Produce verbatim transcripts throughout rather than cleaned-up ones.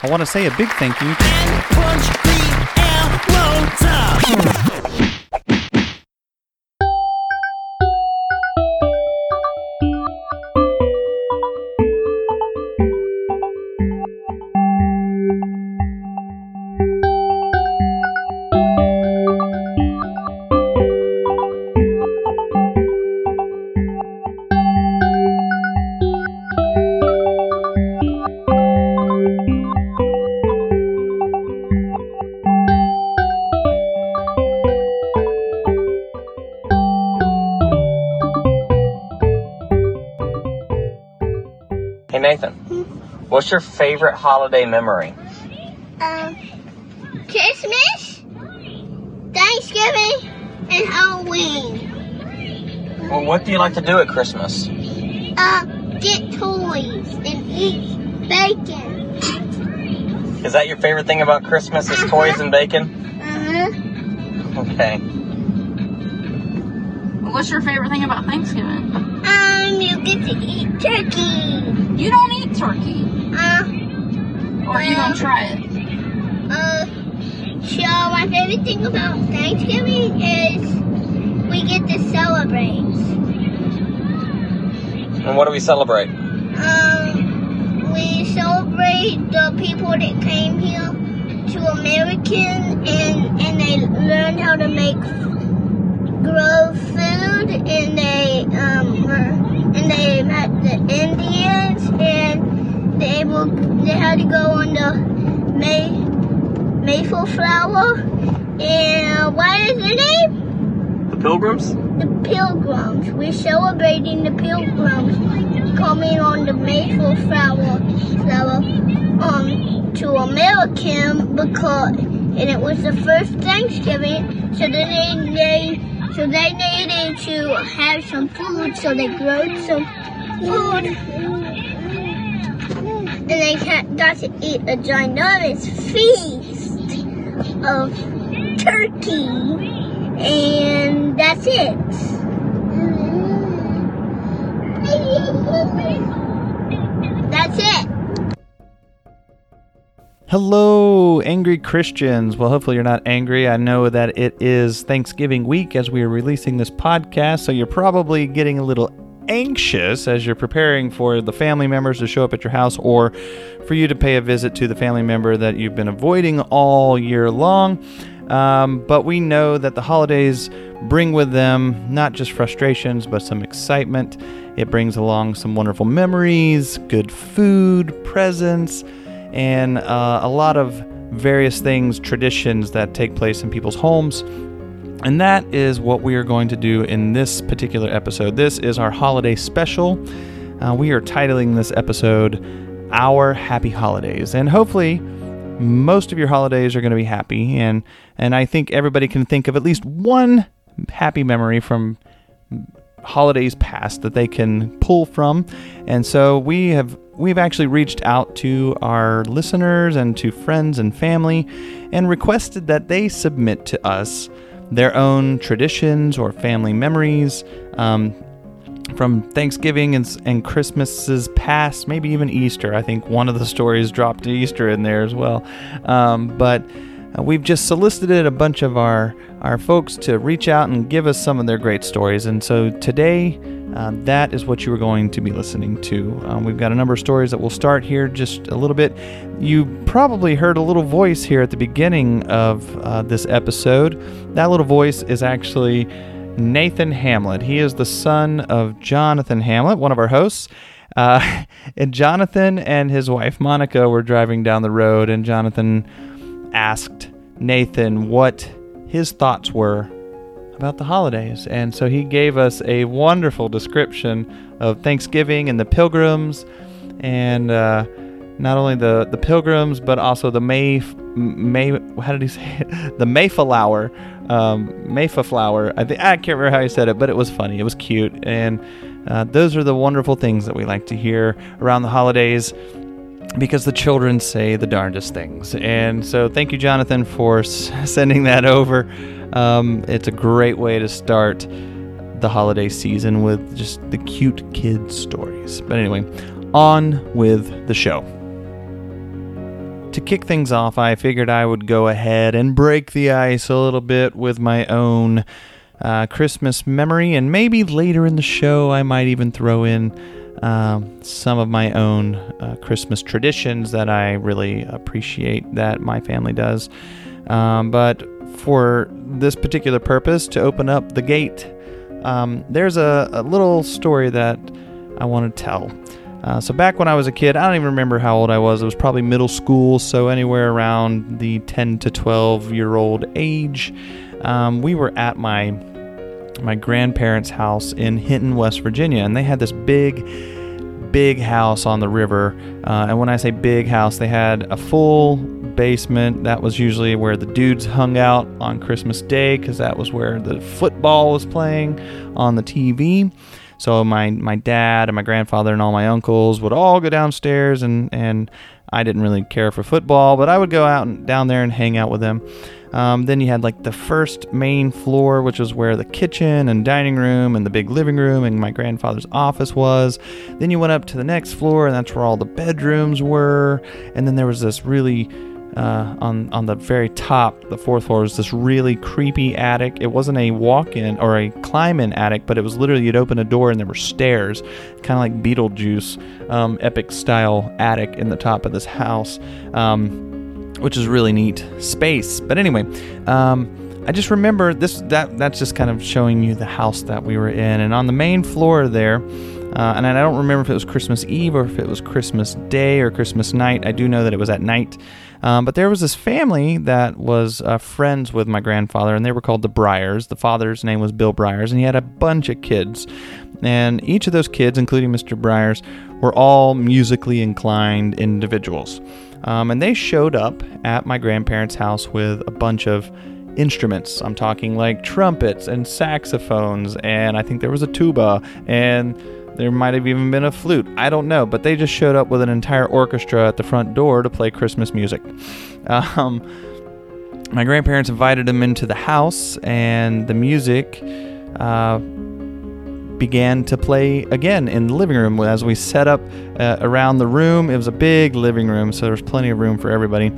I want to say a big thank you. And punch the Nathan, what's your favorite holiday memory? Um, Christmas, Thanksgiving, and Halloween. Well, what do you like to do at Christmas? Uh, get toys and eat bacon. Is that your favorite thing about Christmas, is uh-huh. toys and bacon? Uh-huh. Okay. What's your favorite thing about Thanksgiving? Um, you get to eat turkey. You don't eat turkey. Uh, or are you um, gonna try it? Uh, so my favorite thing about Thanksgiving is we get to celebrate. And what do we celebrate? Um, we celebrate the people that came here to American and and they learned how to make grow food and they um and they met the Indians. And they will, they had to go on the May, Mayflower flower. And what is the name? The Pilgrims? The Pilgrims. We're celebrating the Pilgrims coming on the Mayflower flower, flower um, to America because, and it was the first Thanksgiving, so then they, they, so they needed to have some food, so they growed some food. And they got to eat a ginormous feast of turkey, and that's it. That's it. Hello, angry Christians. Well, hopefully you're not angry. I know that it is Thanksgiving week as we are releasing this podcast, so you're probably getting a little anxious as you're preparing for the family members to show up at your house or for you to pay a visit to the family member that you've been avoiding all year long. Um, but we know that the holidays bring with them not just frustrations, but some excitement. It brings along some wonderful memories, good food, presents, and uh, a lot of various things, traditions that take place in people's homes. And that is what we are going to do in this particular episode. This is our holiday special. Uh, we are titling this episode, Our Happy Holidays. And hopefully, most of your holidays are going to be happy. And, and I think everybody can think of at least one happy memory from holidays past that they can pull from. And so we have... We've actually reached out to our listeners and to friends and family and requested that they submit to us their own traditions or family memories um, from Thanksgiving and, and Christmases past, maybe even Easter. I think one of the stories dropped Easter in there as well. Um, but we've just solicited a bunch of our, our folks to reach out and give us some of their great stories. And so today... Uh, that is what you are going to be listening to. Um, we've got a number of stories that we'll start here just a little bit. You probably heard a little voice here at the beginning of uh, this episode. That little voice is actually Nathan Hamlet. He is the son of Jonathan Hamlet, one of our hosts. Uh, and Jonathan and his wife, Monica, were driving down the road, and Jonathan asked Nathan what his thoughts were about the holidays. And so he gave us a wonderful description of Thanksgiving and the Pilgrims, and uh, not only the, the Pilgrims, but also the May, May, how did he say it? The Mayflower, um, Mayflower. I think I can't remember how he said it, but it was funny. It was cute. And uh, those are the wonderful things that we like to hear around the holidays, because the children say the darndest things. And so thank you, Jonathan, for s- sending that over. Um, it's a great way to start the holiday season with just the cute kid stories. But anyway, on with the show. To kick things off, I figured I would go ahead and break the ice a little bit with my own uh, Christmas memory, and maybe later in the show I might even throw in uh, some of my own uh, Christmas traditions that I really appreciate that my family does. Um, but for this particular purpose, to open up the gate, um, there's a, a little story that I want to tell. Uh, so back when I was a kid, I don't even remember how old I was. It was probably middle school, so anywhere around the ten to twelve year old age. Um, we were at my my grandparents' house in Hinton, West Virginia, and they had this big, big house on the river. Uh, and when I say big house, they had a full basement. That was usually where the dudes hung out on Christmas Day, because that was where the football was playing on the T V. So my, my dad and my grandfather and all my uncles would all go downstairs, and, and I didn't really care for football, but I would go out and down there and hang out with them. Um, then you had like the first main floor, which was where the kitchen and dining room and the big living room and my grandfather's office was. Then you went up to the next floor, and that's where all the bedrooms were. And then there was this really... Uh, on, on the very top, the fourth floor, was this really creepy attic. It wasn't a walk-in or a climb-in attic, but it was literally, you'd open a door and there were stairs, kind of like Beetlejuice, um, epic-style attic in the top of this house, um, which is really neat space. But anyway, um, I just remember this. That that's just kind of showing you the house that we were in. And on the main floor there, Uh, and I don't remember if it was Christmas Eve or if it was Christmas Day or Christmas night. I do know that it was at night. Um, but there was this family that was uh, friends with my grandfather, and they were called the Briars. The father's name was Bill Briars, and he had a bunch of kids. And each of those kids, including Mister Briars, were all musically inclined individuals. Um, and they showed up at my grandparents' house with a bunch of instruments. I'm talking like trumpets and saxophones, and I think there was a tuba, and... there might have even been a flute. I don't know, but they just showed up with an entire orchestra at the front door to play Christmas music. Um, my grandparents invited them into the house, and the music uh, began to play again in the living room. As we set up uh, around the room, it was a big living room, so there was plenty of room for everybody.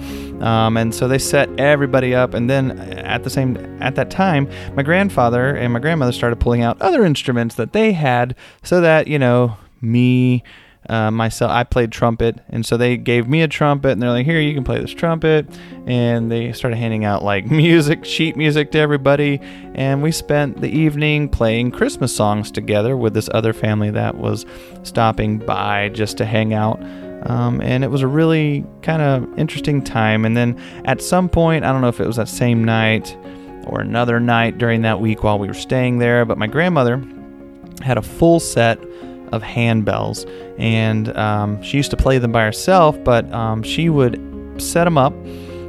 Um, and so they set everybody up, and then at the same at that time, my grandfather and my grandmother started pulling out other instruments that they had, so that, you know, me, uh, myself, I played trumpet, and so they gave me a trumpet, and they're like, "Here, you can play this trumpet," and they started handing out like music, sheet music to everybody, and we spent the evening playing Christmas songs together with this other family that was stopping by just to hang out. Um, and it was a really kind of interesting time. And then at some point, I don't know if it was that same night or another night during that week while we were staying there, but my grandmother had a full set of handbells, and um, she used to play them by herself, but um, she would set them up,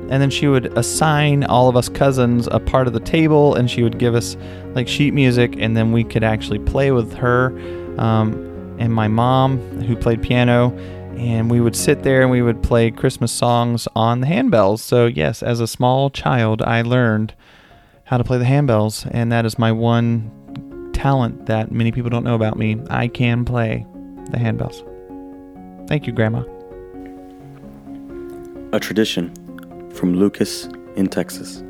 and then she would assign all of us cousins a part of the table, and she would give us like sheet music, and then we could actually play with her um, and my mom, who played piano. And we would sit there and we would play Christmas songs on the handbells. So yes, as a small child, I learned how to play the handbells. And that is my one talent that many people don't know about me. I can play the handbells. Thank you, Grandma. A tradition from Lucas in Texas.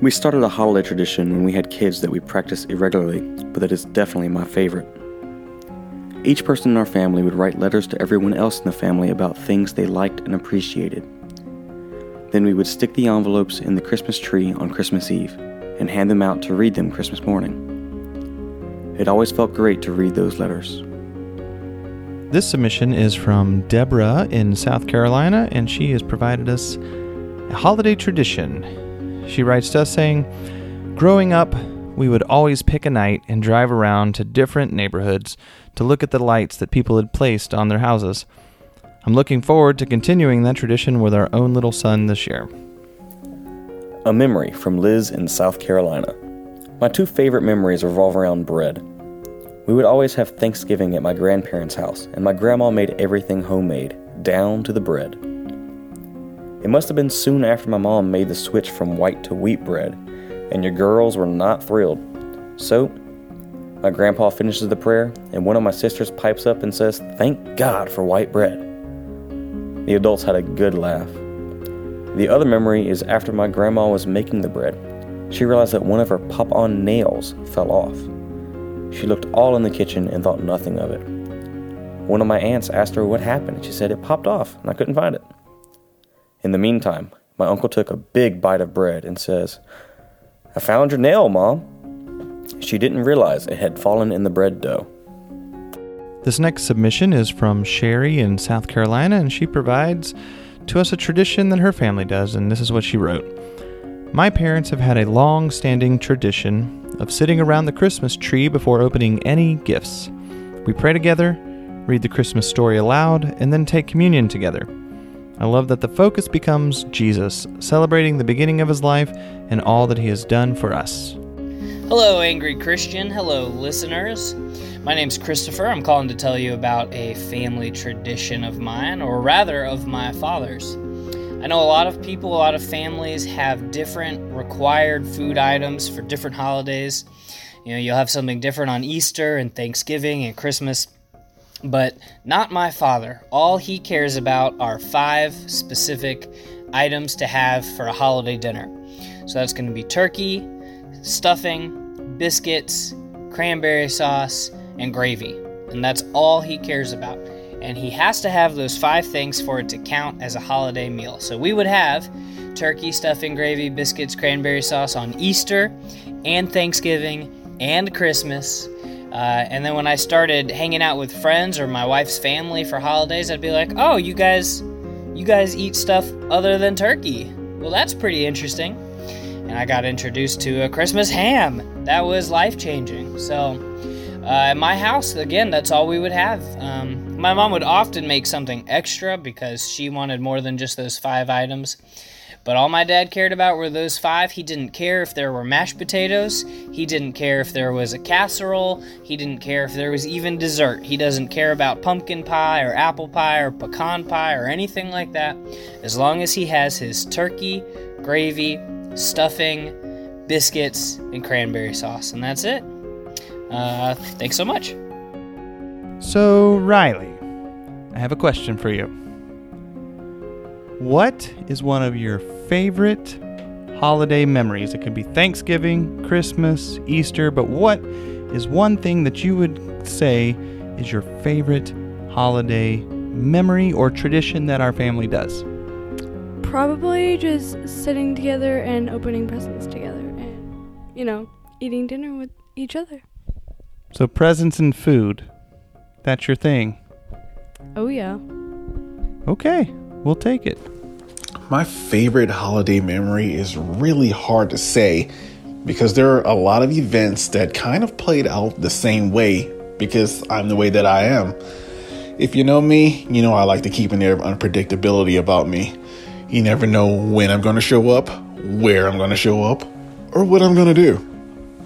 We started a holiday tradition when we had kids that we practice irregularly, but that is definitely my favorite. Each person in our family would write letters to everyone else in the family about things they liked and appreciated. Then we would stick the envelopes in the Christmas tree on Christmas Eve and hand them out to read them Christmas morning. It always felt great to read those letters. This submission is from Deborah in South Carolina, and she has provided us a holiday tradition. She writes to us saying, "Growing up, we would always pick a night and drive around to different neighborhoods to look at the lights that people had placed on their houses. I'm looking forward to continuing that tradition with our own little son this year." A memory from Liz in South Carolina. My two favorite memories revolve around bread. We would always have Thanksgiving at my grandparents' house, and my grandma made everything homemade, down to the bread. It must have been soon after my mom made the switch from white to wheat bread, and your girls were not thrilled. So, my grandpa finishes the prayer, and one of my sisters pipes up and says, "Thank God for white bread." The adults had a good laugh. The other memory is after my grandma was making the bread, she realized that one of her pop-on nails fell off. She looked all in the kitchen and thought nothing of it. One of my aunts asked her what happened, and she said it popped off and I couldn't find it. In the meantime, my uncle took a big bite of bread and says, "I found your nail, Mom." She didn't realize it had fallen in the bread dough. This next submission is from Cherie in South Carolina, and she provides to us a tradition that her family does, and this is what she wrote. My parents have had a long-standing tradition of sitting around the Christmas tree before opening any gifts. We pray together, read the Christmas story aloud, and then take communion together. I love that the focus becomes Jesus, celebrating the beginning of his life and all that he has done for us. Hello, Angry Christian. Hello, listeners. My name's Christopher. I'm calling to tell you about a family tradition of mine, or rather of my father's. I know a lot of people, a lot of families have different required food items for different holidays. You know, you'll have something different on Easter and Thanksgiving and Christmas. But not my father. All he cares about are five specific items to have for a holiday dinner. So that's going to be turkey, stuffing, biscuits, cranberry sauce, and gravy. And that's all he cares about. And he has to have those five things for it to count as a holiday meal. So we would have turkey, stuffing, gravy, biscuits, cranberry sauce on Easter and Thanksgiving and Christmas. Uh, and then when I started hanging out with friends or my wife's family for holidays, I'd be like, oh, you guys you guys eat stuff other than turkey. Well, that's pretty interesting. And I got introduced to a Christmas ham. That was life-changing. So uh, at my house, again, that's all we would have. Um, my mom would often make something extra because she wanted more than just those five items. But all my dad cared about were those five. He didn't care if there were mashed potatoes. He didn't care if there was a casserole. He didn't care if there was even dessert. He doesn't care about pumpkin pie or apple pie or pecan pie or anything like that. As long as he has his turkey, gravy, stuffing, biscuits, and cranberry sauce. And that's it. Uh, thanks so much. So, Riley, I have a question for you. What is one of your favorite holiday memories? It could be Thanksgiving, Christmas, Easter, but what is one thing that you would say is your favorite holiday memory or tradition that our family does? Probably just sitting together and opening presents together and, you know, eating dinner with each other. So presents and food, that's your thing? Oh, yeah. Okay, we'll take it. My favorite holiday memory is really hard to say because there are a lot of events that kind of played out the same way because I'm the way that I am. If you know me, you know I like to keep an air of unpredictability about me. You never know when I'm going to show up, where I'm going to show up, or what I'm going to do.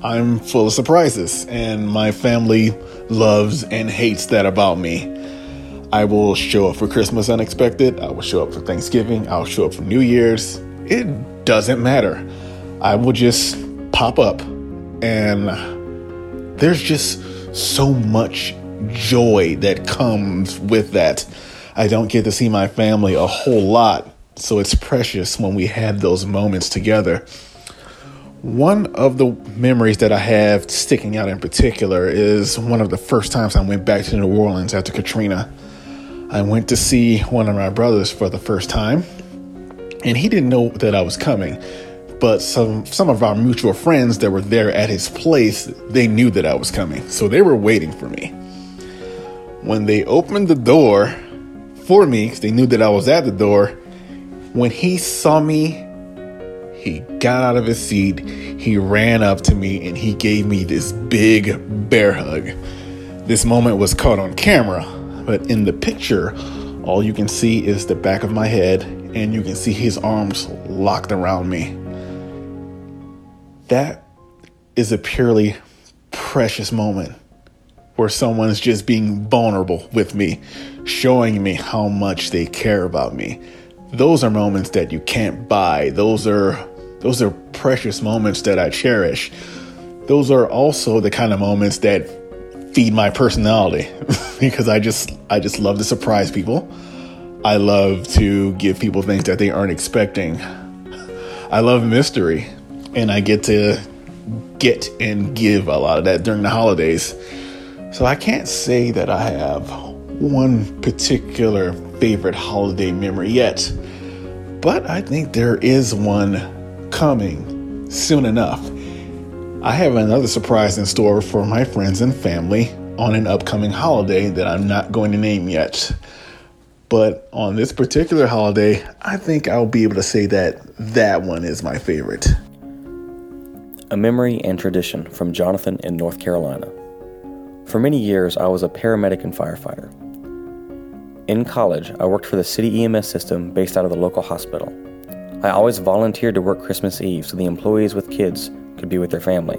I'm full of surprises, and my family loves and hates that about me. I will show up for Christmas unexpected. I will show up for Thanksgiving. I'll show up for New Year's. It doesn't matter. I will just pop up. And there's just so much joy that comes with that. I don't get to see my family a whole lot, so it's precious when we have those moments together. One of the memories that I have sticking out in particular is one of the first times I went back to New Orleans after Katrina. I went to see one of my brothers for the first time, and he didn't know that I was coming, but some some of our mutual friends that were there at his place, they knew that I was coming, so they were waiting for me. When they opened the door for me, because they knew that I was at the door, when he saw me, he got out of his seat, he ran up to me, and he gave me this big bear hug. This moment was caught on camera. But in the picture, all you can see is the back of my head, and you can see his arms locked around me. That is a purely precious moment where someone's just being vulnerable with me, showing me how much they care about me. Those are moments that you can't buy. Those are those are precious moments that I cherish. Those are also the kind of moments that feed my personality because I just I just love to surprise people. I love to give people things that they aren't expecting. I love mystery, and I get to get and give a lot of that during the holidays. So I can't say that I have one particular favorite holiday memory yet, but I think there is one coming soon enough. I have another surprise in store for my friends and family on an upcoming holiday that I'm not going to name yet. But on this particular holiday, I think I'll be able to say that that one is my favorite. A memory and tradition from Jonathan in North Carolina. For many years, I was a paramedic and firefighter. In college, I worked for the city E M S system based out of the local hospital. I always volunteered to work Christmas Eve so the employees with kids could be with their family.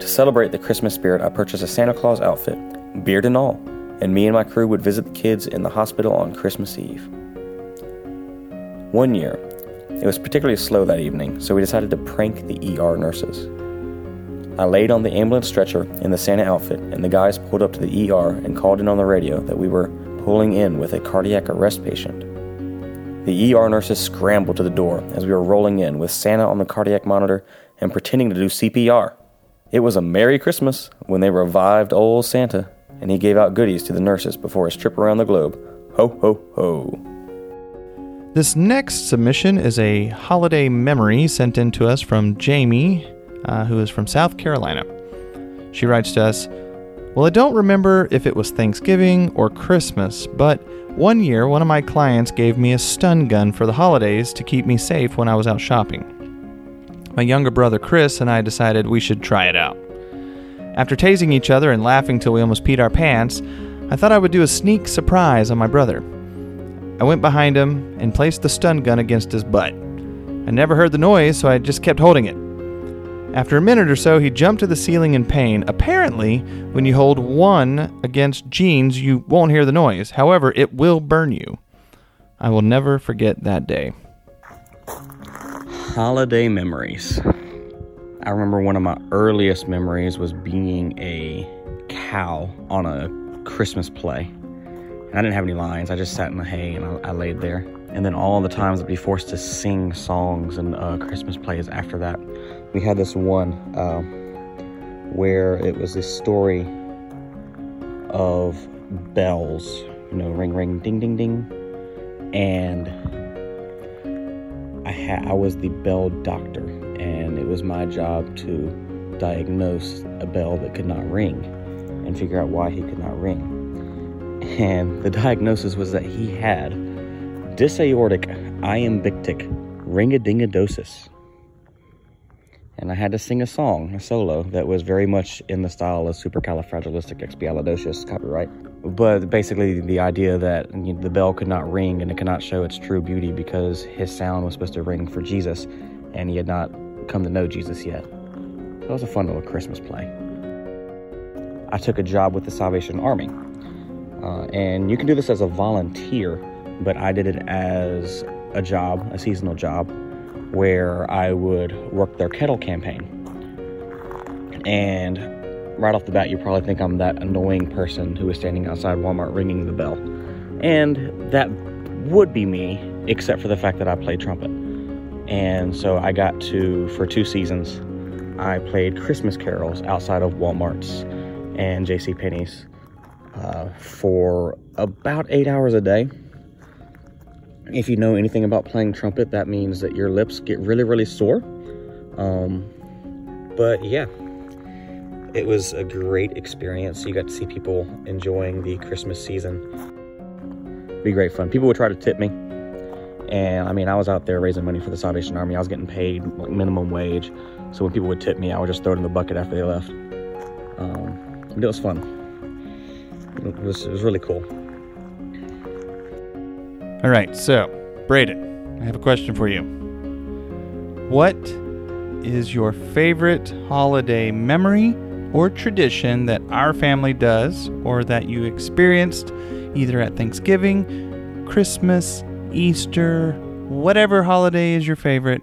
To celebrate the Christmas spirit, I purchased a Santa Claus outfit, beard and all, and me and my crew would visit the kids in the hospital on Christmas Eve. One year, it was particularly slow that evening, so we decided to prank the E R nurses. I laid on the ambulance stretcher in the Santa outfit, and the guys pulled up to the E R and called in on the radio that we were pulling in with a cardiac arrest patient. The E R nurses scrambled to the door as we were rolling in with Santa on the cardiac monitor and pretending to do C P R. It was a Merry Christmas when they revived old Santa, and he gave out goodies to the nurses before his trip around the globe. Ho, ho, ho. This next submission is a holiday memory sent in to us from Jamie, Uh, who is from South Carolina. She writes to us, "Well, I don't remember if it was Thanksgiving or Christmas, but one year one of my clients gave me a stun gun for the holidays to keep me safe when I was out shopping. My younger brother Chris and I decided we should try it out. After tasing each other and laughing till we almost peed our pants, I thought I would do a sneak surprise on my brother. I went behind him and placed the stun gun against his butt. I never heard the noise, so I just kept holding it. After a minute or so, he jumped to the ceiling in pain. Apparently, when you hold one against jeans, you won't hear the noise. However, it will burn you. I will never forget that day." Holiday memories. I remember one of my earliest memories was being a cow on a Christmas play. And I didn't have any lines. I just sat in the hay and I, I laid there. And then all the times I'd be forced to sing songs and uh, Christmas plays after that. We had this one uh, where it was this story of bells, you know, ring, ring, ding, ding, ding. And I, ha- I was the bell doctor, and it was my job to diagnose a bell that could not ring and figure out why he could not ring. And the diagnosis was that he had dysaortic iambictic ringadingadosis. And I had to sing a song, a solo, that was very much in the style of supercalifragilisticexpialidocious, copyright. But basically the idea that you know, the bell could not ring and it could not show its true beauty because his sound was supposed to ring for Jesus, and he had not come to know Jesus yet. So it was a fun little Christmas play. I took a job with the Salvation Army. Uh, and you can do this as a volunteer, but I did it as a job, a seasonal job, where I would work their kettle campaign. And right off the bat, you probably think I'm that annoying person who is standing outside Walmart ringing the bell. And that would be me, except for the fact that I played trumpet. And so I got to, for two seasons, I played Christmas carols outside of Walmart's and JCPenney's uh, for about eight hours a day. If you know anything about playing trumpet, that means that your lips get really, really sore. Um, but yeah, it was a great experience. You got to see people enjoying the Christmas season. It'd be great fun. People would try to tip me. And I mean, I was out there raising money for the Salvation Army. I was getting paid like minimum wage. So when people would tip me, I would just throw it in the bucket after they left. Um, but it was fun. It was, it was really cool. All right, so, Braeden, I have a question for you. What is your favorite holiday memory or tradition that our family does or that you experienced either at Thanksgiving, Christmas, Easter, whatever holiday is your favorite?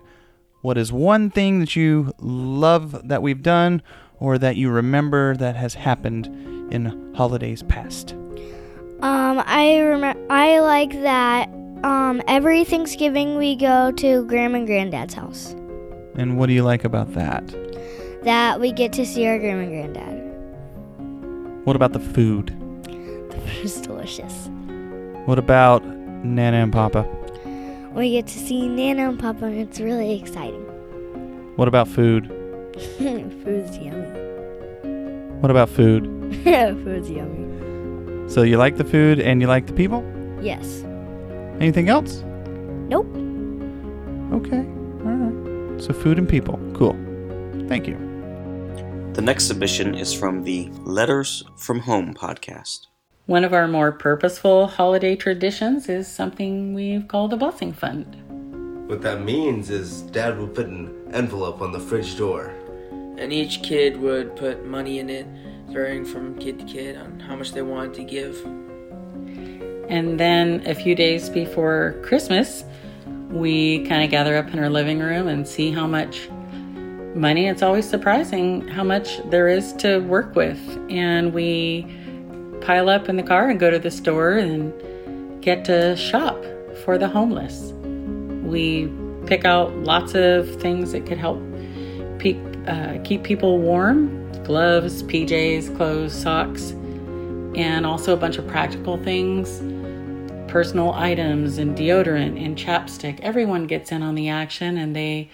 What is one thing that you love that we've done or that you remember that has happened in holidays past? Um, I rem- I like that um, every Thanksgiving we go to Grandma and Granddad's house. And what do you like about that? That we get to see our Grandma and Granddad. What about the food? The food is delicious. What about Nana and Papa? We get to see Nana and Papa, and it's really exciting. What about food? Food's yummy. What about food? Food's yummy. So you like the food and you like the people? Yes. Anything else? Nope. Okay. All right. So food and people. Cool. Thank you. The next submission is from the Letters From Home podcast. One of our more purposeful holiday traditions is something we've called a blessing fund. What that means is Dad would put an envelope on the fridge door. And each kid would put money in it, varying from kid to kid on how much they wanted to give. And then a few days before Christmas, we kind of gather up in our living room and see how much money. It's always surprising how much there is to work with. And we pile up in the car and go to the store and get to shop for the homeless. We pick out lots of things that could help pe- uh, keep people warm, gloves, P Js, clothes, socks, and also a bunch of practical things, personal items and deodorant and chapstick. Everyone gets in on the action and they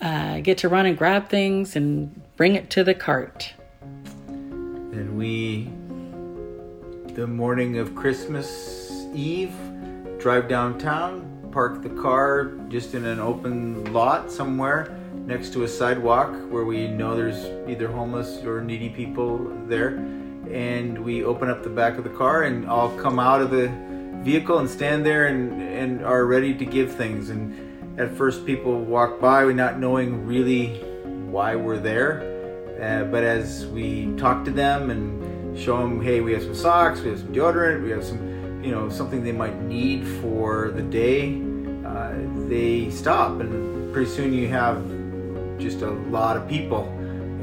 uh, get to run and grab things and bring it to the cart. And we... The morning of Christmas Eve, drive downtown, park the car just in an open lot somewhere next to a sidewalk where we know there's either homeless or needy people there. And we open up the back of the car and all come out of the vehicle and stand there and, and are ready to give things. And at first people walk by not knowing really why we're there. Uh, but as we talk to them and show them, hey, we have some socks, we have some deodorant, we have some, you know, something they might need for the day, uh, they stop, and pretty soon you have just a lot of people,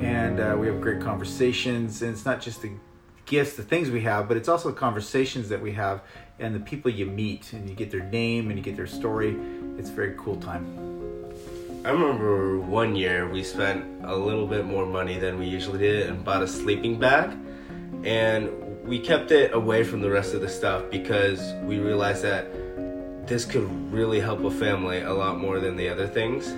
and uh, we have great conversations, and it's not just the gifts, the things we have, but it's also the conversations that we have, and the people you meet, and you get their name, and you get their story. It's a very cool time. I remember one year we spent a little bit more money than we usually did and bought a sleeping bag. And we kept it away from the rest of the stuff because we realized that this could really help a family a lot more than the other things.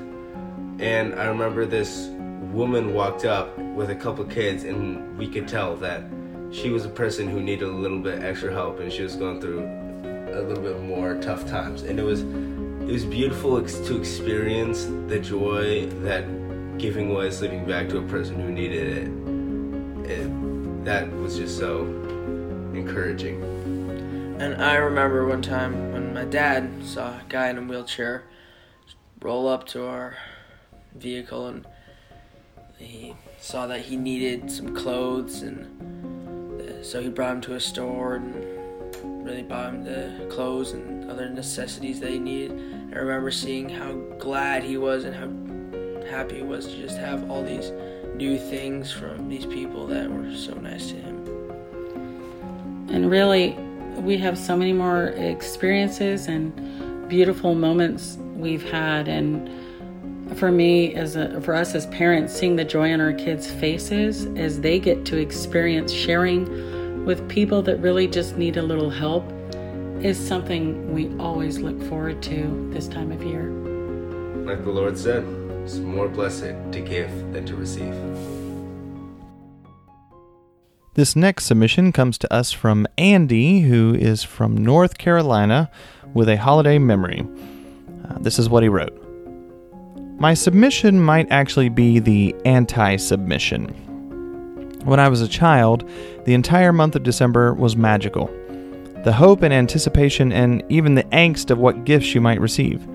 And I remember this woman walked up with a couple kids, and we could tell that she was a person who needed a little bit extra help, and she was going through a little bit more tough times. And it was it was beautiful to experience the joy that giving away a sleeping bag to a person who needed it. it That was just so encouraging. And I remember one time when my dad saw a guy in a wheelchair roll up to our vehicle, and he saw that he needed some clothes, and so he brought him to a store and really bought him the clothes and other necessities that he needed. I remember seeing how glad he was and how happy he was to just have all these new things from these people that were so nice to him. And really, we have so many more experiences and beautiful moments we've had. And for me, as a, for us as parents, seeing the joy on our kids' faces as they get to experience sharing with people that really just need a little help is something we always look forward to this time of year. Like the Lord said, it's more blessed to give than to receive. This next submission comes to us from Andy, who is from North Carolina, with a holiday memory. Uh, this is what he wrote. My submission might actually be the anti-submission. When I was a child, the entire month of December was magical. The hope and anticipation and even the angst of what gifts you might receive.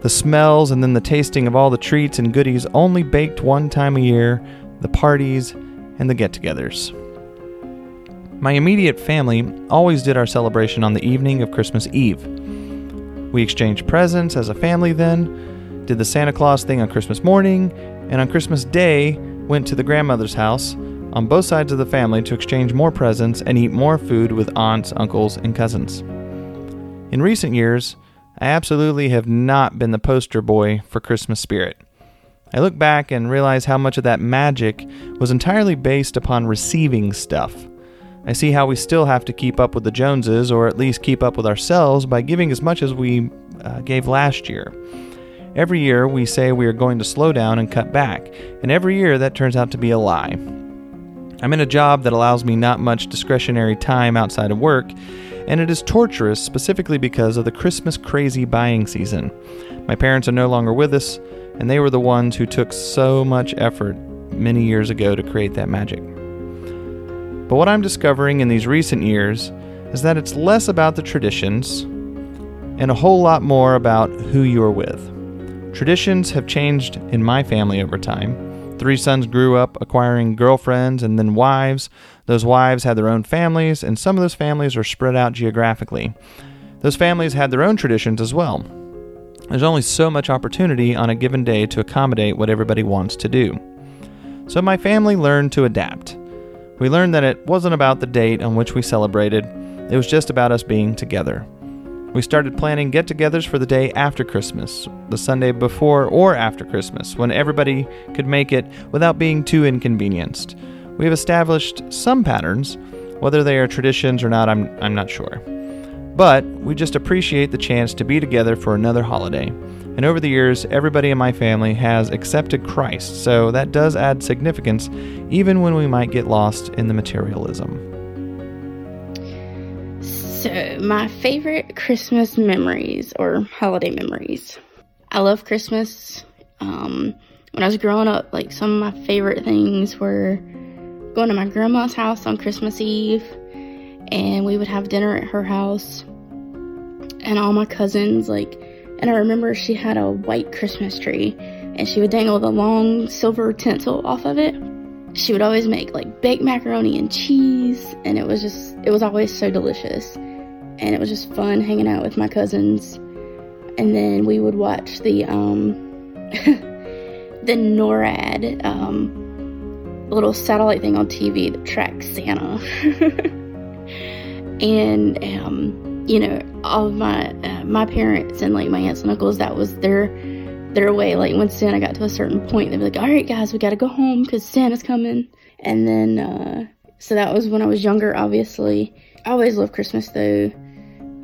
The smells and then the tasting of all the treats and goodies only baked one time a year, the parties and the get-togethers. My immediate family always did our celebration on the evening of Christmas Eve. We exchanged presents as a family then, did the Santa Claus thing on Christmas morning, and on Christmas Day went to the grandmother's house on both sides of the family to exchange more presents and eat more food with aunts, uncles, and cousins. In recent years, I absolutely have not been the poster boy for Christmas spirit. I look back and realize how much of that magic was entirely based upon receiving stuff. I see how we still have to keep up with the Joneses, or at least keep up with ourselves, by giving as much as we uh, gave last year. Every year we say we are going to slow down and cut back, and every year that turns out to be a lie. I'm in a job that allows me not much discretionary time outside of work, and it is torturous specifically because of the Christmas crazy buying season. My parents are no longer with us, and they were the ones who took so much effort many years ago to create that magic. But what I'm discovering in these recent years is that it's less about the traditions and a whole lot more about who you're with. Traditions have changed in my family over time. Three sons grew up acquiring girlfriends and then wives. Those wives had their own families, and some of those families are spread out geographically. Those families had their own traditions as well. There's only so much opportunity on a given day to accommodate what everybody wants to do. So my family learned to adapt. We learned that it wasn't about the date on which we celebrated. It was just about us being together. We started planning get-togethers for the day after Christmas, the Sunday before or after Christmas, when everybody could make it without being too inconvenienced. We have established some patterns, whether they are traditions or not, I'm, I'm not sure. But we just appreciate the chance to be together for another holiday. And over the years, everybody in my family has accepted Christ, so that does add significance, even when we might get lost in the materialism. So, my favorite Christmas memories or holiday memories. I love Christmas. Um, when I was growing up, like, some of my favorite things were going to my grandma's house on Christmas Eve, and we would have dinner at her house, and all my cousins, like, and I remember she had a white Christmas tree, and she would dangle the long silver tinsel off of it. She would always make, like, baked macaroni and cheese, and it was just, it was always so delicious. And it was just fun hanging out with my cousins. And then we would watch the, um, the NORAD, um, little satellite thing on T V that tracks Santa. And, um, you know, all of my, uh, my parents and, like, my aunts and uncles, that was their, their way. Like, when Santa got to a certain point, they'd be like, all right, guys, we gotta go home because Santa's coming. And then, uh, so that was when I was younger, obviously. I always loved Christmas, though.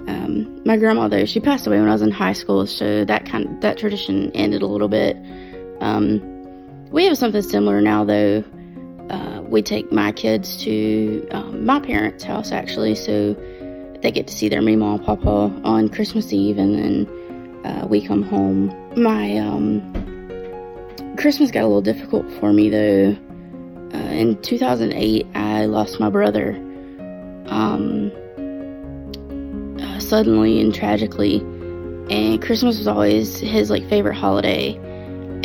Um, my grandma, though, she passed away when I was in high school, so that kind of, that tradition ended a little bit. Um, we have something similar now, though. Uh, we take my kids to um, my parents' house, actually, so they get to see their meemaw and pawpaw on Christmas Eve, and then uh, we come home. My um, Christmas got a little difficult for me, though. Uh, in two thousand eight, I lost my brother. Um, uh, suddenly and tragically, and Christmas was always his, like, favorite holiday,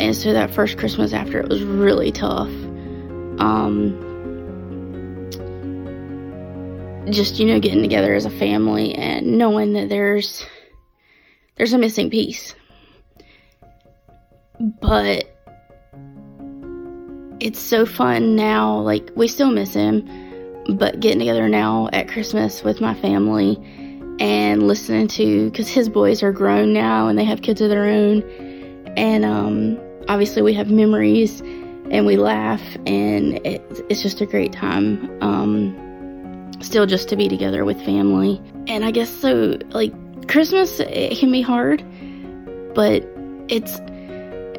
and so that first Christmas after, it was really tough, um, just, you know, getting together as a family and knowing that there's, there's a missing piece, but it's so fun now, like, we still miss him. But getting together now at Christmas with my family and listening to, because his boys are grown now and they have kids of their own, and um, obviously we have memories and we laugh, and it, it's just a great time, um, still just to be together with family. And I guess so, like, Christmas, it can be hard, but it's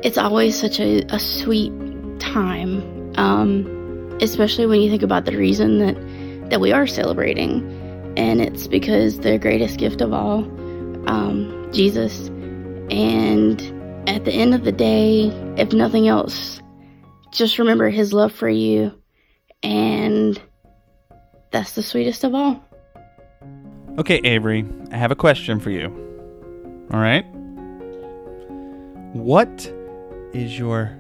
it's always such a, a sweet time. Um especially when you think about the reason that, that we are celebrating. And it's because the greatest gift of all, um, Jesus. And at the end of the day, if nothing else, just remember his love for you. And that's the sweetest of all. Okay, Averie, I have a question for you. All right. What is your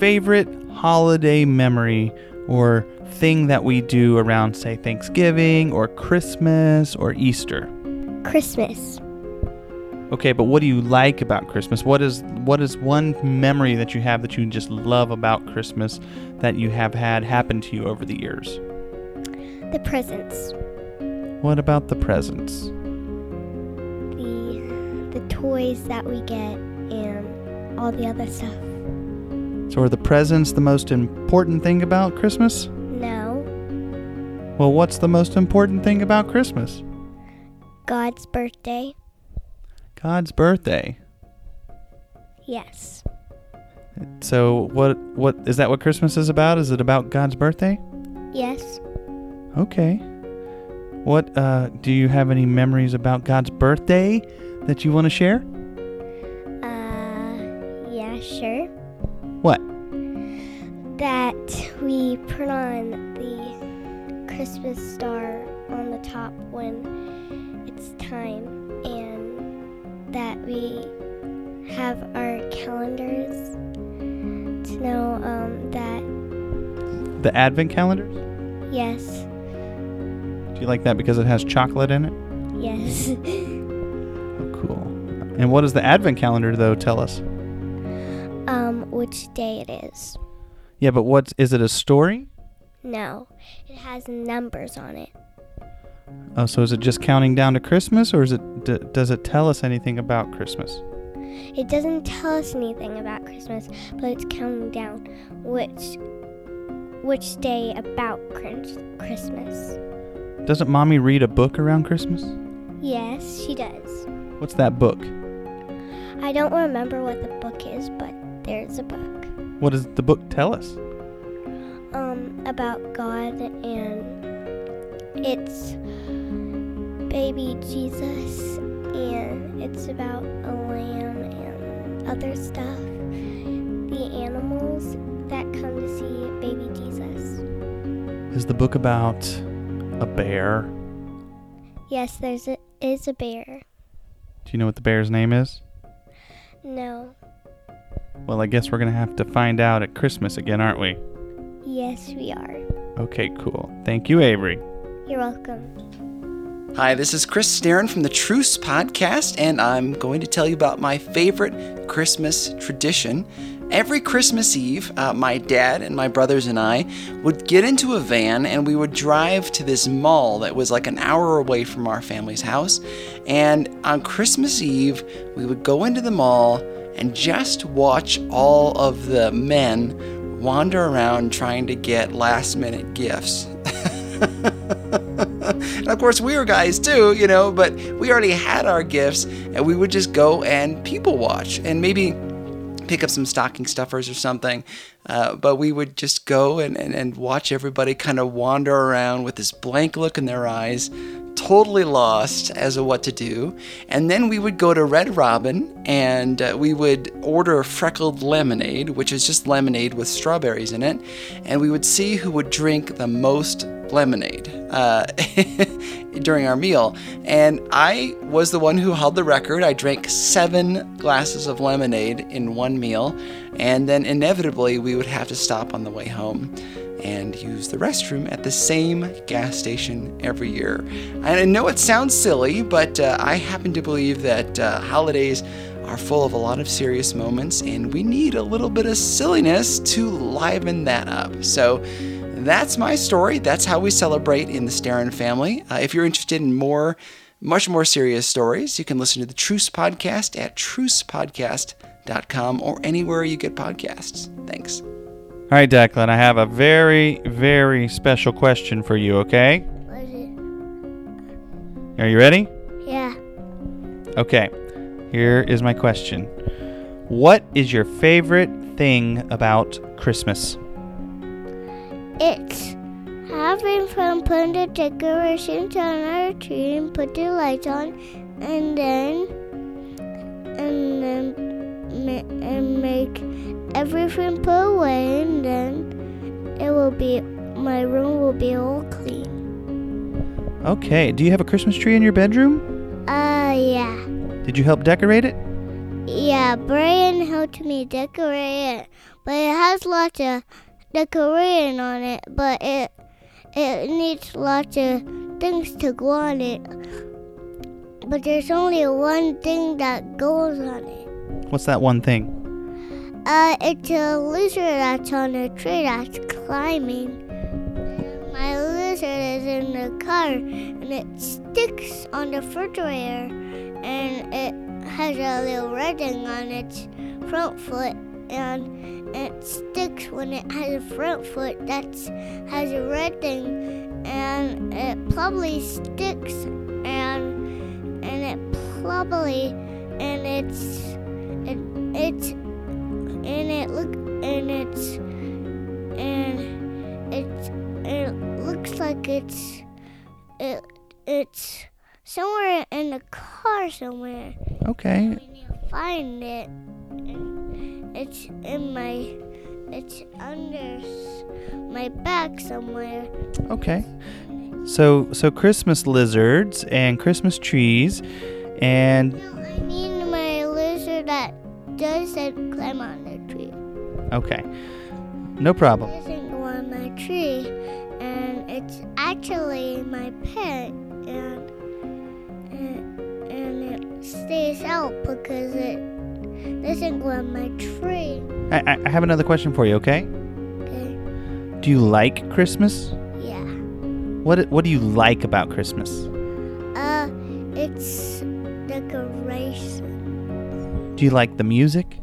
favorite holiday memory or thing that we do around, say, Thanksgiving or Christmas or Easter? Christmas. Okay, but what do you like about Christmas? What is what is one memory that you have that you just love about Christmas that you have had happen to you over the years? The presents. What about the presents? The the toys that we get and all the other stuff. So are the presents the most important thing about Christmas? No. Well, what's the most important thing about Christmas? God's birthday. God's birthday. Yes. So what what is that what Christmas is about? Is it about God's birthday? Yes. Okay. What uh do you have any memories about God's birthday that you want to share? Uh yeah, sure. What? That we put on the Christmas star on the top when it's time, and that we have our calendars to know um, that... The Advent calendars? Yes. Do you like that because it has chocolate in it? Yes. Oh, cool. And what does the Advent calendar, though, tell us? Um, which day it is. Yeah, but what's, is it a story? No. It has numbers on it. Oh, so is it just counting down to Christmas, or is it d- does it tell us anything about Christmas? It doesn't tell us anything about Christmas, but it's counting down which which day about Christmas. Doesn't Mommy read a book around Christmas? Yes, she does. What's that book? I don't remember what the book is, but there's a book. What does the book tell us? Um, about God, and it's baby Jesus, and it's about a lamb and other stuff, the animals that come to see baby Jesus. Is the book about a bear? Yes, there's a, is a bear. Do you know what the bear's name is? No. Well, I guess we're going to have to find out at Christmas again, aren't we? Yes, we are. Okay, cool. Thank you, Averie. You're welcome. Hi, this is Chris Staron from the Truce Podcast, and I'm going to tell you about my favorite Christmas tradition. Every Christmas Eve, uh, my dad and my brothers and I would get into a van and we would drive to this mall that was like an hour away from our family's house. And on Christmas Eve, we would go into the mall and just watch all of the men wander around trying to get last-minute gifts. And of course we were guys too, you know, but we already had our gifts, and we would just go and people watch and maybe pick up some stocking stuffers or something. Uh, but we would just go and, and, and watch everybody kind of wander around with this blank look in their eyes, totally lost as to what to do. And then we would go to Red Robin and uh, we would order freckled lemonade, which is just lemonade with strawberries in it. And we would see who would drink the most lemonade uh, during our meal. And I was the one who held the record. I drank seven glasses of lemonade in one meal. And then inevitably we would have to stop on the way home and use the restroom at the same gas station every year. And I know it sounds silly, but uh, I happen to believe that uh, holidays are full of a lot of serious moments, and we need a little bit of silliness to liven that up. So that's my story. That's how we celebrate in the Staron family. Uh, if you're interested in more, much more serious stories, you can listen to the Truce Podcast at truce podcast dot com or anywhere you get podcasts. Thanks. All right, Declan, I have a very, very special question for you, okay? What is it? Are you ready? Yeah. Okay, here is my question. What is your favorite thing about Christmas? It's having fun putting the decorations on our tree and put the lights on, and then, and then, and make everything put away, and then it will be, my room will be all clean. Okay, do you have a Christmas tree in your bedroom? Uh, yeah. Did you help decorate it? Yeah, Braeden helped me decorate it, but it has lots of decorating on it, but it it needs lots of things to go on it. but there's only one thing that goes on it. What's that one thing? Uh, it's a lizard that's on a tree that's climbing. My lizard is in the car, and it sticks on the refrigerator, and it has a little red thing on its front foot, and it sticks when it has a front foot that has a red thing, and it probably sticks, and and it probably, and it's it, it's and it look and it's and it's. It looks like it's it it's somewhere in the car somewhere. Okay. I need to find it. And it's in my it's under my back somewhere. Okay. So so Christmas lizards and Christmas trees and. No, I mean my lizard that does that climb on the tree. Okay. No problem. It doesn't go on my tree. It's actually my pet, and, and and it stays out because it doesn't go on my tree. I, I have another question for you, okay? Okay. Do you like Christmas? Yeah. What What do you like about Christmas? Uh, it's decoration. Do you like the music?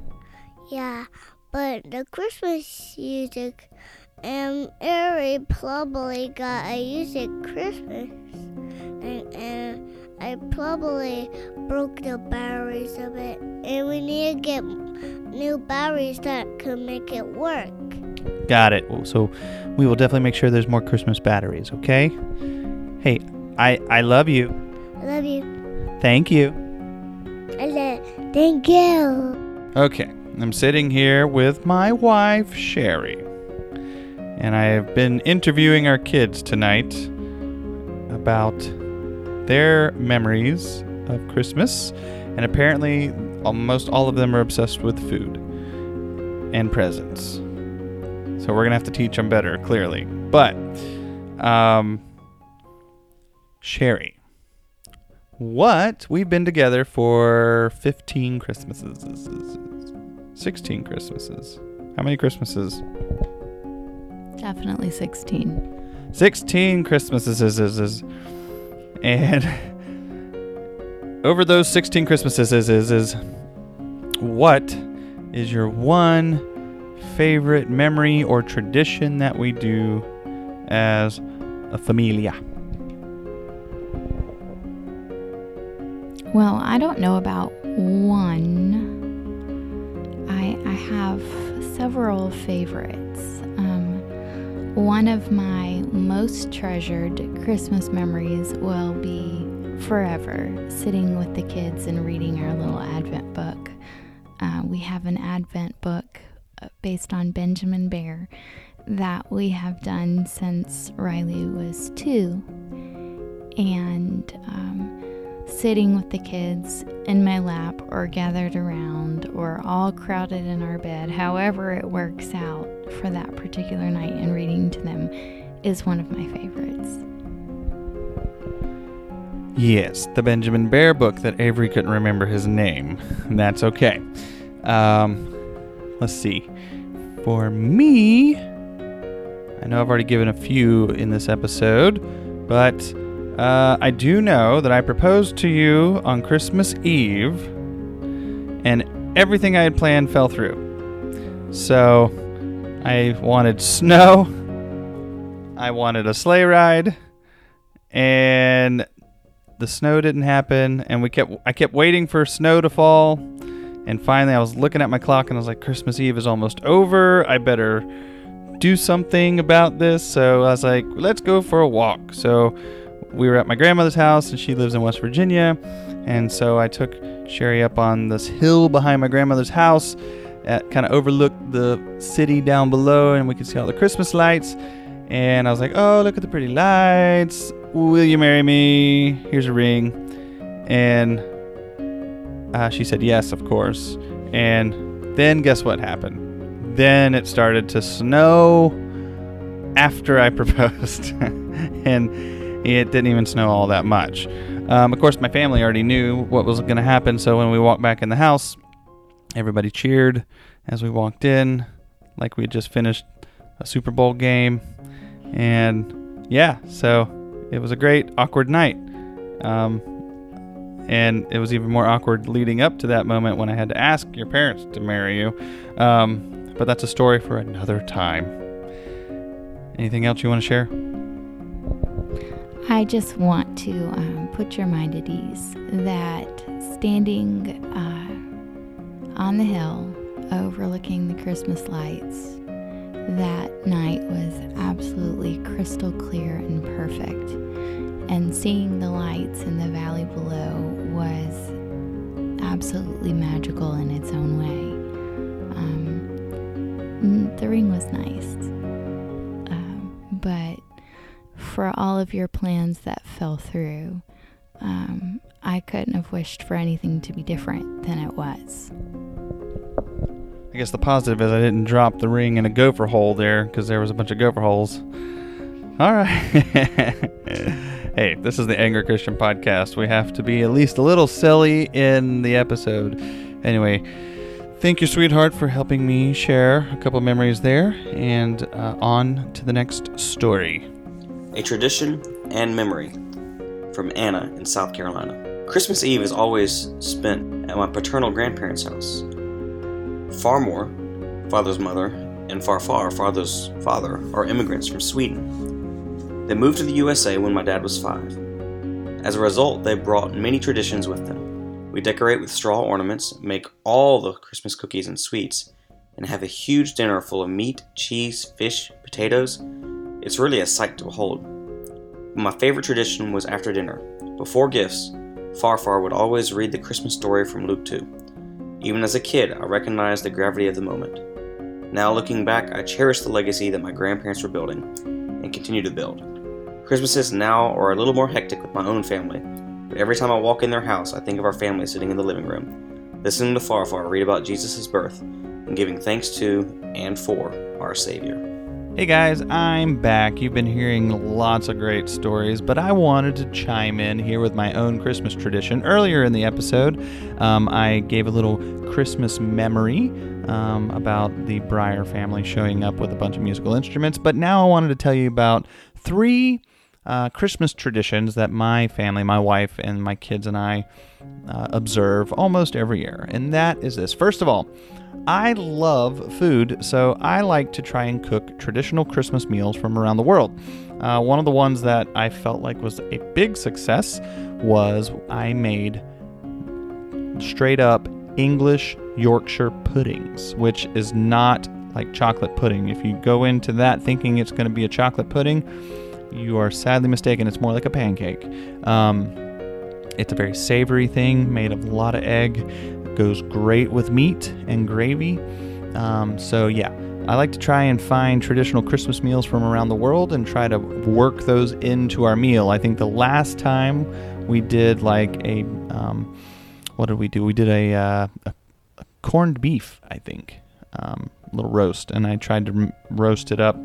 Yeah, but the Christmas music. Um, Averie probably got a used at Christmas, and, and I probably broke the batteries of it, and we need to get new batteries that can make it work. Got it. So we will definitely make sure there's more Christmas batteries, okay? Hey, I, I love you. I love you. Thank you. I love you. Thank you. Okay, I'm sitting here with my wife, Cherie. And I have been interviewing our kids tonight about their memories of Christmas. And apparently, almost all of them are obsessed with food and presents. So we're going to have to teach them better, clearly. But, um, Cherie, what? We've been together for fifteen Christmases. sixteen Christmases. How many Christmases? Definitely sixteen. sixteen Christmases. Is, is, is. And over those sixteen Christmases, is, is, is, what is your one favorite memory or tradition that we do as a familia? Well, I don't know about one. I, I have several favorites. One of my most treasured Christmas memories will be forever sitting with the kids and reading our little Advent book. Uh, we have an Advent book based on Benjamin Bear that we have done since Riley was two. And um, sitting with the kids in my lap or gathered around or all crowded in our bed, however it works out, for that particular night and reading to them is one of my favorites. Yes, the Benjamin Bear book that Averie couldn't remember his name. That's okay. Um, let's see. For me, I know I've already given a few in this episode, but uh, I do know that I proposed to you on Christmas Eve, and everything I had planned fell through. So I wanted snow, I wanted a sleigh ride, and the snow didn't happen, and we kept I kept waiting for snow to fall, and finally I was looking at my clock and I was like, Christmas Eve is almost over, I better do something about this, so I was like, let's go for a walk. So we were at my grandmother's house, and she lives in West Virginia, and so I took Cherie up on this hill behind my grandmother's house, kind of overlooked the city down below, and we could see all the Christmas lights, and I was like, oh, look at the pretty lights, will you marry me, here's a ring, and uh, she said yes, of course, and then guess what happened? Then it started to snow after I proposed, and it didn't even snow all that much. Um, of course, my family already knew what was going to happen, so when we walked back in the house, everybody cheered as we walked in, like we had just finished a Super Bowl game. And yeah, so it was a great, awkward night. Um, and it was even more awkward leading up to that moment when I had to ask your parents to marry you. Um, but that's a story for another time. Anything else you want to share? I just want to um, put your mind at ease that standing uh, on the hill overlooking the Christmas lights that night was absolutely crystal clear and perfect. And seeing the lights in the valley below was absolutely magical in its own way. Um, the ring was nice, um, but for all of your plans that fell through, um, I couldn't have wished for anything to be different than it was. I guess the positive is I didn't drop the ring in a gopher hole there, because there was a bunch of gopher holes. All right. Hey, this is the Angry Christian Podcast. We have to be at least a little silly in the episode. Anyway, thank you, sweetheart, for helping me share a couple memories there. And uh, on to the next story. A tradition and memory from Anna in South Carolina. Christmas Eve is always spent at my paternal grandparents' house. Farmore, father's mother, and Farfar, father's father, are immigrants from Sweden. They moved to the U S A when my dad was five. As a result, they brought many traditions with them. We decorate with straw ornaments, make all the Christmas cookies and sweets, and have a huge dinner full of meat, cheese, fish, potatoes. It's really a sight to behold. My favorite tradition was after dinner. Before gifts, Farfar would always read the Christmas story from Luke two. Even as a kid, I recognized the gravity of the moment. Now looking back, I cherish the legacy that my grandparents were building and continue to build. Christmases now are a little more hectic with my own family, but every time I walk in their house, I think of our family sitting in the living room, listening to Farfar read about Jesus' birth and giving thanks to and for our Savior. Hey guys, I'm back. You've been hearing lots of great stories, but I wanted to chime in here with my own Christmas tradition. Earlier in the episode, um, I gave a little Christmas memory um, about the Briar family showing up with a bunch of musical instruments, but now I wanted to tell you about three uh, Christmas traditions that my family, my wife, and my kids and I uh, observe almost every year, and that is this. First of all, I love food, so I like to try and cook traditional Christmas meals from around the world. Uh, one of the ones that I felt like was a big success was I made straight up English Yorkshire puddings, which is not like chocolate pudding. If you go into that thinking it's going to be a chocolate pudding, you are sadly mistaken. It's more like a pancake. Um, it's a very savory thing made of a lot of egg. Goes great with meat and gravy. Um, so yeah, I like to try and find traditional Christmas meals from around the world and try to work those into our meal. I think the last time we did like a, um, what did we do? We did a, uh, a, a corned beef, I think, um, a little roast, and I tried to m- roast it up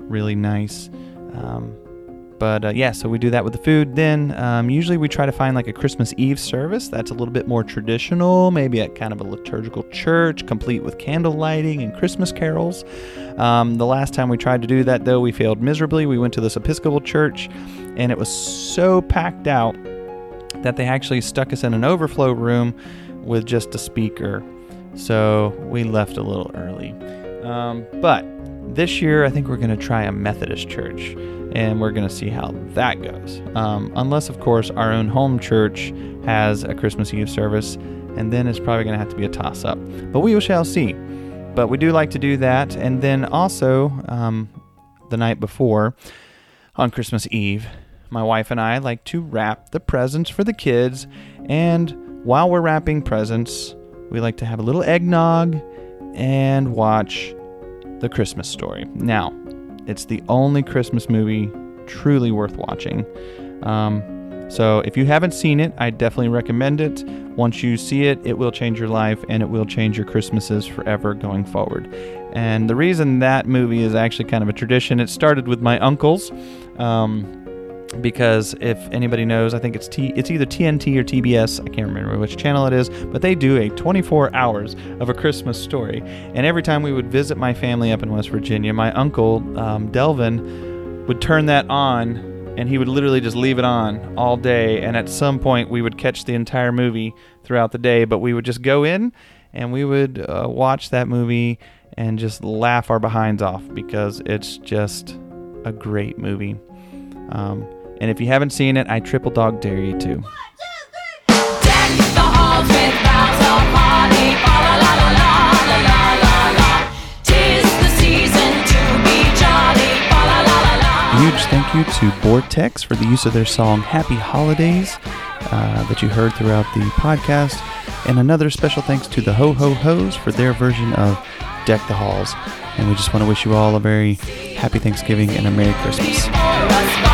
really nice. Um, But uh, yeah, so we do that with the food. Then um, usually we try to find like a Christmas Eve service that's a little bit more traditional, maybe at kind of a liturgical church, complete with candle lighting and Christmas carols. Um, the last time we tried to do that, though, we failed miserably. We went to this Episcopal church, and it was so packed out that they actually stuck us in an overflow room with just a speaker. So we left a little early. Um, but this year, I think we're going to try a Methodist church, and we're going to see how that goes. Um, unless, of course, our own home church has a Christmas Eve service, and then it's probably going to have to be a toss-up. But we shall see. But we do like to do that. And then also, um, the night before, on Christmas Eve, my wife and I like to wrap the presents for the kids. And while we're wrapping presents, we like to have a little eggnog and watch The Christmas Story. Now, it's the only Christmas movie truly worth watching. Um, so if you haven't seen it, I definitely recommend it. Once you see it, it will change your life, and it will change your Christmases forever going forward. And the reason that movie is actually kind of a tradition, it started with my uncles. Um, because if anybody knows, I think it's T, it's either T N T or T B S. I can't remember which channel it is, but they do a twenty-four hours of A Christmas Story. And every time we would visit my family up in West Virginia, my uncle, um, Delvin, would turn that on, and he would literally just leave it on all day. And at some point, we would catch the entire movie throughout the day, but we would just go in and we would uh, watch that movie and just laugh our behinds off because it's just a great movie. Um, and if you haven't seen it, I triple dog dare you to. One, two, three. Deck the halls with bouts of holly, la la la la la la la la. Tis the season to be jolly, la la la la. Huge thank you to Vortex for the use of their song "Happy Holidays" uh, that you heard throughout the podcast, and another special thanks to the Ho Ho Ho's for their version of "Deck the Halls." And we just want to wish you all a very happy Thanksgiving and a Merry Christmas.